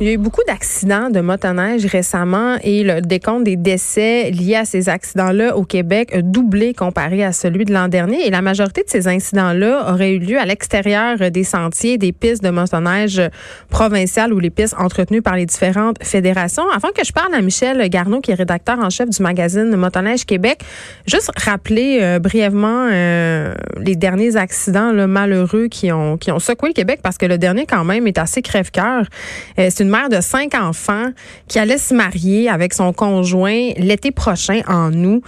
Il y a eu beaucoup d'accidents de motoneige récemment et le décompte des décès liés à ces accidents-là au Québec a doublé comparé à celui de l'an dernier. Et la majorité de ces incidents-là auraient eu lieu à l'extérieur des sentiers, des pistes de motoneige provinciales ou les pistes entretenues par les différentes fédérations. Avant que je parle à Michel Garneau, qui est rédacteur en chef du magazine Motoneige Québec, juste rappeler brièvement les derniers accidents là, malheureux qui ont secoué le Québec, parce que le dernier quand même est assez crève-cœur. C'est une mère de 5 enfants qui allait se marier avec son conjoint l'été prochain, en août.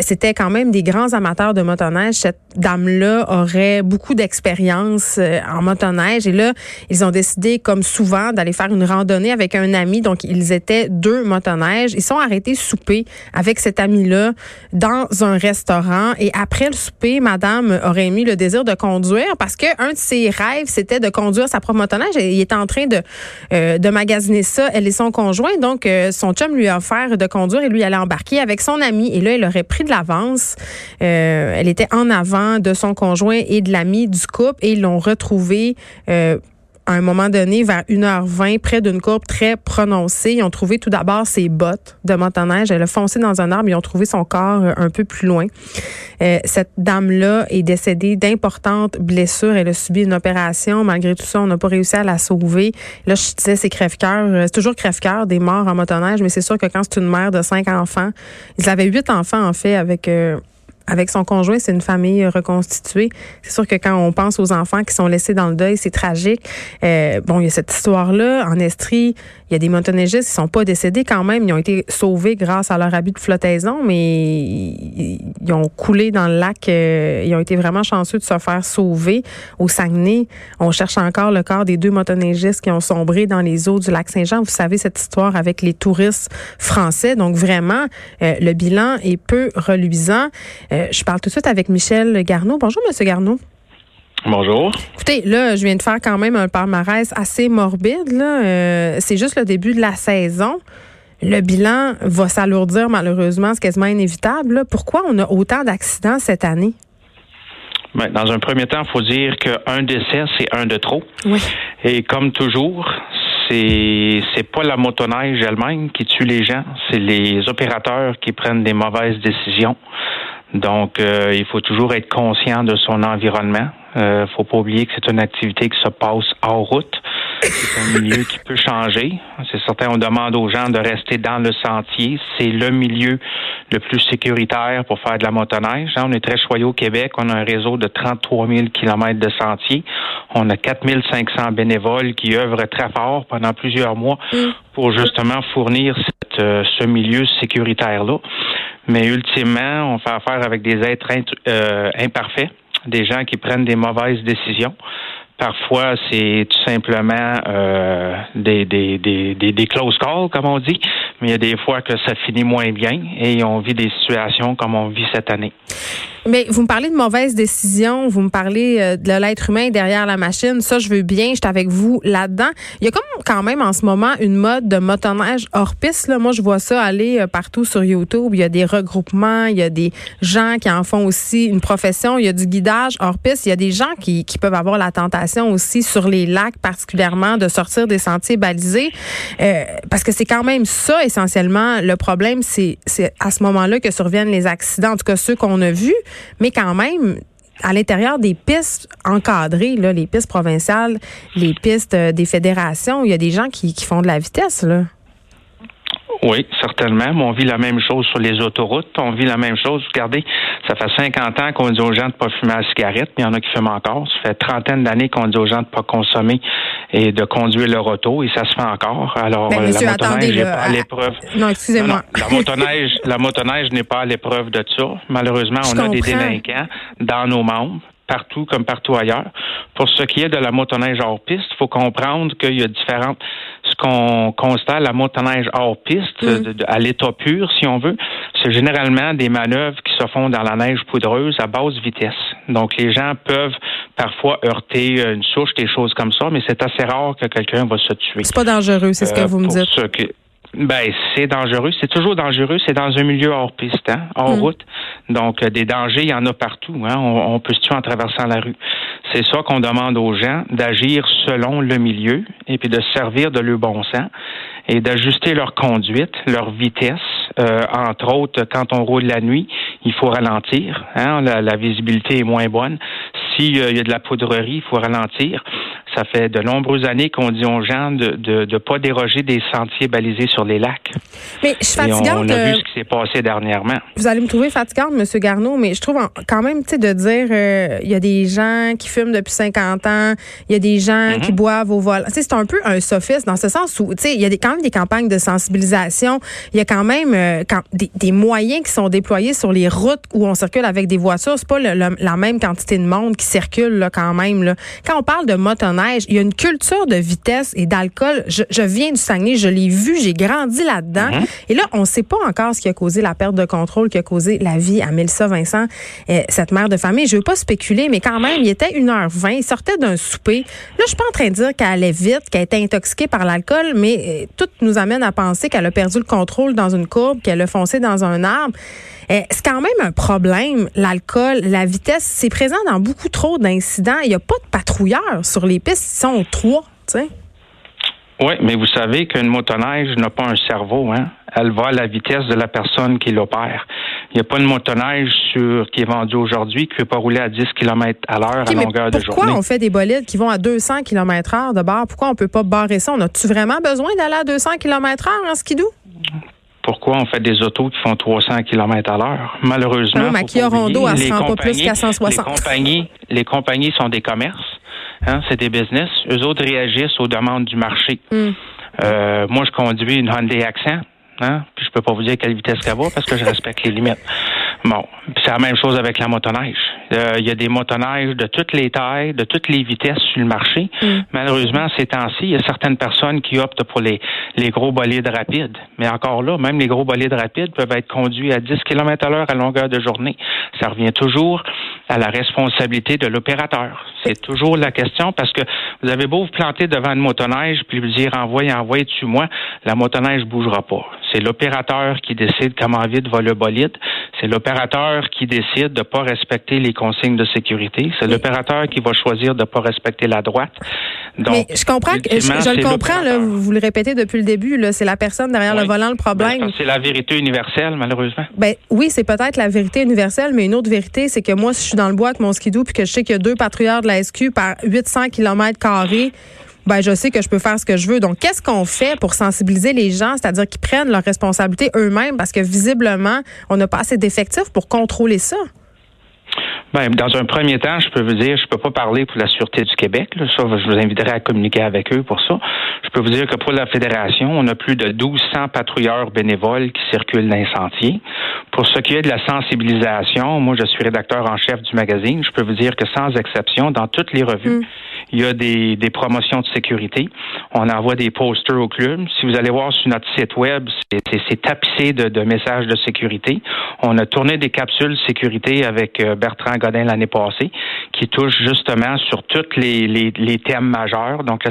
C'était quand même des grands amateurs de motoneige. Cette dame-là aurait beaucoup d'expérience en motoneige. Et là, ils ont décidé, comme souvent, d'aller faire une randonnée avec un ami. Donc, ils étaient 2 motoneiges. Ils sont arrêtés souper avec cet ami-là dans un restaurant. Et après le souper, madame aurait émis le désir de conduire parce que un de ses rêves, c'était de conduire sa propre motoneige. Et il était en train de magasiner ça, elle et son conjoint. Donc, son chum lui a offert de conduire et lui allait embarquer avec son ami. Et là, elle aurait pris de l'avance. Elle était en avant de son conjoint et de l'ami du couple et ils l'ont retrouvée à un moment donné, vers 1h20, près d'une courbe très prononcée. Ils ont trouvé tout d'abord ses bottes de motoneige. Elle a foncé dans un arbre. Ils ont trouvé son corps un peu plus loin. Cette dame-là est décédée d'importantes blessures. Elle a subi une opération. Malgré tout ça, on n'a pas réussi à la sauver. Là, je disais, c'est crève-cœur. C'est toujours crève-cœur, des morts en motoneige. Mais c'est sûr que quand c'est une mère de 5 enfants, ils avaient 8 enfants, en fait, avec son conjoint, c'est une famille reconstituée. C'est sûr que quand on pense aux enfants qui sont laissés dans le deuil, c'est tragique. Bon, il y a cette histoire-là. En Estrie, il y a des motoneigistes qui sont pas décédés quand même. Ils ont été sauvés grâce à leur habit de flottaison, mais ils ont coulé dans le lac. Ils ont été vraiment chanceux de se faire sauver. Au Saguenay, on cherche encore le corps des 2 motoneigistes qui ont sombré dans les eaux du lac Saint-Jean. Vous savez, cette histoire avec les touristes français. Donc vraiment, le bilan est peu reluisant. Je parle tout de suite avec Michel Garneau. Bonjour, M. Garneau. Bonjour. Écoutez, là, je viens de faire quand même un palmarès assez morbide, là. C'est juste le début de la saison. Le bilan va s'alourdir, malheureusement. C'est quasiment inévitable, là. Pourquoi on a autant d'accidents cette année? Bien, dans un premier temps, il faut dire qu'un décès, c'est un de trop. Oui. Et comme toujours, c'est pas la motoneige elle-même qui tue les gens. C'est les opérateurs qui prennent des mauvaises décisions. Donc, il faut toujours être conscient de son environnement. Faut pas oublier que c'est une activité qui se passe en route. C'est un milieu qui peut changer. C'est certain, on demande aux gens de rester dans le sentier. C'est le milieu le plus sécuritaire pour faire de la motoneige. On est très choyé au Québec. On a un réseau de 33 000 km de sentiers. On a 4 500 bénévoles qui œuvrent très fort pendant plusieurs mois pour justement fournir ce milieu sécuritaire-là. Mais ultimement, on fait affaire avec des êtres imparfaits, des gens qui prennent des mauvaises décisions. Parfois, c'est tout simplement des close calls, comme on dit, mais il y a des fois que ça finit moins bien et on vit des situations comme on vit cette année. Mais vous me parlez de mauvaises décisions, vous me parlez de l'être humain derrière la machine, ça je veux bien, je suis avec vous là-dedans. Il y a comme quand même en ce moment une mode de motoneige hors-piste, là. Moi je vois ça aller partout sur YouTube, il y a des regroupements, il y a des gens qui en font aussi une profession, il y a du guidage hors-piste, il y a des gens qui peuvent avoir la tentation aussi sur les lacs particulièrement de sortir des sentiers balisés, parce que c'est quand même ça essentiellement le problème, c'est à ce moment-là que surviennent les accidents, en tout cas ceux qu'on a vus. Mais quand même, à l'intérieur des pistes encadrées, là, les pistes provinciales, les pistes des fédérations, il y a des gens qui font de la vitesse, là. Oui, certainement. On vit la même chose sur les autoroutes. On vit la même chose. Regardez, ça fait 50 ans qu'on dit aux gens de ne pas fumer la cigarette, mais il y en a qui fument encore. Ça fait 30aine d'années qu'on dit aux gens de ne pas consommer et de conduire leur auto, et ça se fait encore. Alors, ben, monsieur, la motoneige n'est pas à l'épreuve. Non, excusez-moi. Non, la motoneige n'est pas à l'épreuve de ça. Malheureusement, on a des délinquants dans nos membres, partout comme partout ailleurs. Pour ce qui est de la motoneige hors-piste, il faut comprendre qu'il y a différentes... Ce qu'on constate, la motoneige hors-piste, à l'état pur, si on veut, c'est généralement des manœuvres qui se font dans la neige poudreuse à basse vitesse. Donc, les gens peuvent parfois heurter une souche, des choses comme ça, mais c'est assez rare que quelqu'un va se tuer. C'est pas dangereux, c'est ce que vous me dites. Ben, c'est dangereux. C'est toujours dangereux. C'est dans un milieu hors piste, hein, hors route. Donc, des dangers, il y en a partout. Hein. On peut se tuer en traversant la rue. C'est ça qu'on demande aux gens, d'agir selon le milieu et puis de se servir de leur bon sens et d'ajuster leur conduite, leur vitesse. Entre autres, quand on roule la nuit, il faut ralentir. Hein, la visibilité est moins bonne. S'il y a de la poudrerie, il faut ralentir. Ça fait de nombreuses années qu'on dit aux gens de pas déroger des sentiers balisés sur les lacs. Mais je suis fatigante. On a vu ce qui s'est passé dernièrement. Vous allez me trouver fatigante, M. Garneau, mais je trouve quand même, tu sais, de dire il y a des gens qui fument depuis 50 ans, il y a des gens qui boivent au volant. Tu sais, c'est un peu un sophisme dans ce sens où, tu sais, il y a quand même des campagnes de sensibilisation, il y a quand même des moyens qui sont déployés sur les routes où on circule avec des voitures. C'est pas la même quantité de monde qui circule là, quand même. Là. Quand on parle de motoneige, il y a une culture de vitesse et d'alcool. Je viens du Saguenay, je l'ai vu, j'ai grandi là-dedans. Et là, on ne sait pas encore ce qui a causé la perte de contrôle, qui a causé la vie à Mélissa Vincent, cette mère de famille. Je ne veux pas spéculer, mais quand même, il était 1h20, il sortait d'un souper. Là, je ne suis pas en train de dire qu'elle allait vite, qu'elle était intoxiquée par l'alcool, mais tout nous amène à penser qu'elle a perdu le contrôle dans une courbe, qu'elle a foncé dans un arbre. C'est quand même un problème, l'alcool, la vitesse. C'est présent dans beaucoup trop d'incidents. Il n'y a pas de patrouilleurs sur les pistes. Ils sont 3, tu sais. Oui, mais vous savez qu'une motoneige n'a pas un cerveau, hein. Elle va à la vitesse de la personne qui l'opère. Il n'y a pas de motoneige qui est vendue aujourd'hui qui ne peut pas rouler à 10 km à l'heure à longueur de journée. Pourquoi on fait des bolides qui vont à 200 km/h de barre? Pourquoi on ne peut pas barrer ça? On a-tu vraiment besoin d'aller à 200 km/h en skidoo? Pourquoi on fait des autos qui font 300 km à l'heure? Malheureusement, mais Kia Rondo, elle se rend pas plus qu'à 160. Les compagnies sont des commerces, hein, c'est des business. Eux autres réagissent aux demandes du marché. Moi, je conduis une Hyundai Accent, hein, puis je peux pas vous dire à quelle vitesse qu'elle va parce que je respecte les limites. Bon, c'est la même chose avec la motoneige. Il y a des motoneiges de toutes les tailles, de toutes les vitesses sur le marché. Malheureusement, ces temps-ci, il y a certaines personnes qui optent pour les gros bolides rapides. Mais encore là, même les gros bolides rapides peuvent être conduits à 10 km à l'heure à longueur de journée. Ça revient toujours à la responsabilité de l'opérateur. C'est toujours la question parce que vous avez beau vous planter devant une motoneige puis lui dire « envoie, tue-moi », la motoneige bougera pas. C'est l'opérateur qui décide comment vite va le bolide. C'est l'opérateur qui décide de ne pas respecter les consignes de sécurité. C'est l'opérateur qui va choisir de ne pas respecter la droite. Donc, mais je comprends, je le comprends, là, vous le répétez depuis le début, là, c'est la personne derrière le volant le problème. Ben, c'est la vérité universelle, malheureusement. Ben, oui, c'est peut-être la vérité universelle, mais une autre vérité, c'est que moi, si je suis dans le bois avec mon skidoo puis que je sais qu'il y a 2 patrouilleurs de la SQ par 800 km², ben, je sais que je peux faire ce que je veux. Donc, qu'est-ce qu'on fait pour sensibiliser les gens, c'est-à-dire qu'ils prennent leurs responsabilités eux-mêmes, parce que visiblement, on n'a pas assez d'effectifs pour contrôler ça? Ben, dans un premier temps, je peux vous dire, je peux pas parler pour la Sûreté du Québec, là. Ça, je vous inviterai à communiquer avec eux pour ça. Je peux vous dire que pour la Fédération, on a plus de 1200 patrouilleurs bénévoles qui circulent dans les sentiers. Pour ce qui est de la sensibilisation, moi, je suis rédacteur en chef du magazine. Je peux vous dire que sans exception, dans toutes les revues, il y a des promotions de sécurité. On envoie des posters au club. Si vous allez voir sur notre site web, c'est tapissé de messages de sécurité. On a tourné des capsules sécurité avec Bertrand Godin l'année passée, qui touche justement sur tous les thèmes majeurs, donc la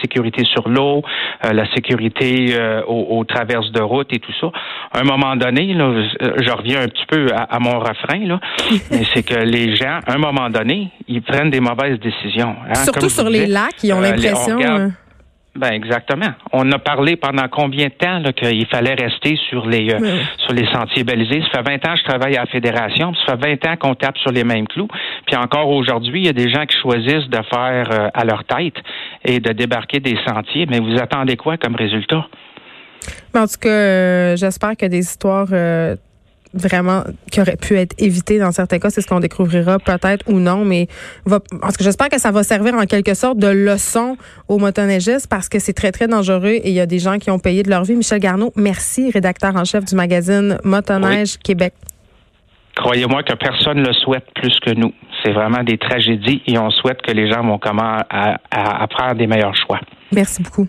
sécurité sur l'eau, la sécurité aux traverses de route et tout ça. À un moment donné, là, je reviens un petit peu à mon refrain, là, mais c'est que les gens, à un moment donné, ils prennent des mauvaises décisions. Hein? Surtout comme sur les lacs, ils ont l'impression... Ben exactement. On a parlé pendant combien de temps là, qu'il fallait rester sur les sentiers balisés. Ça fait 20 ans que je travaille à la Fédération. Ça fait 20 ans qu'on tape sur les mêmes clous. Puis encore aujourd'hui, il y a des gens qui choisissent de faire à leur tête et de débarquer des sentiers. Mais vous attendez quoi comme résultat? Mais en tout cas, j'espère que des histoires... vraiment, qui aurait pu être évité dans certains cas. C'est ce qu'on découvrira peut-être ou non, mais parce que j'espère que ça va servir en quelque sorte de leçon aux motoneigistes parce que c'est très, très dangereux et il y a des gens qui ont payé de leur vie. Michel Garneau, merci, rédacteur en chef du magazine Motoneige Québec. Croyez-moi que personne ne le souhaite plus que nous. C'est vraiment des tragédies et on souhaite que les gens vont commencer à prendre des meilleurs choix. Merci beaucoup.